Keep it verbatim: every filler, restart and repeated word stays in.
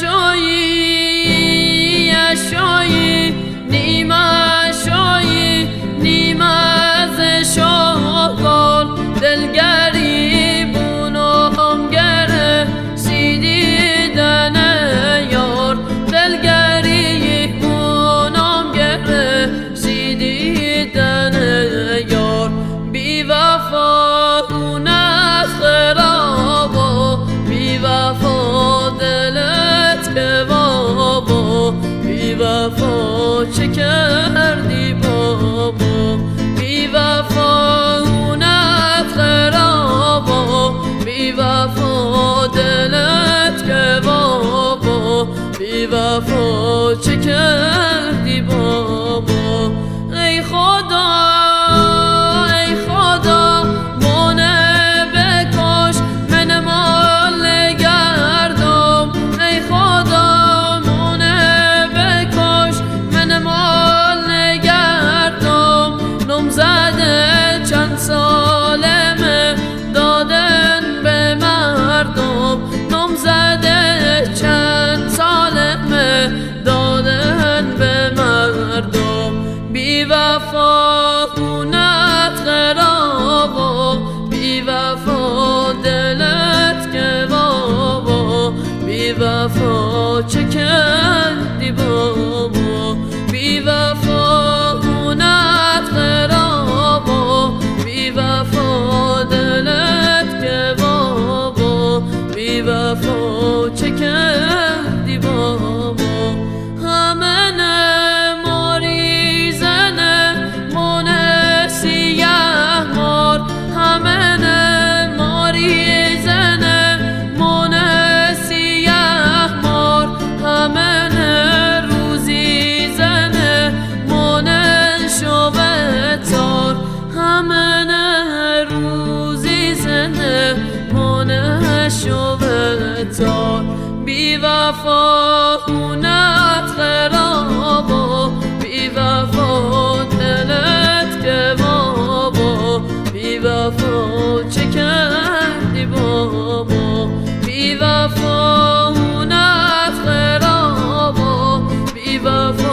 شویی شویی نیمه شویی نیمه ز شوگل دلگری بونم گره سیدن یار دلگری بونم گره سیدن یار بی وفا وفا چه کردی بابا بی وفا اونت خرابا بی وفا دلت که بابا بی وفا چه کردی بابا ای خدا وفا خونت خرابا بی وفا دلت که بابا بی وفا چه کردی بابا بی وفا خونت خرابا بی وفا دلت که بابا بی وفا چه کردی بابا بی وفا خونت خرابا بی وفا دلت که بابا بی وفا چه کردی بابا بی وفا خونت خرابا بی وفا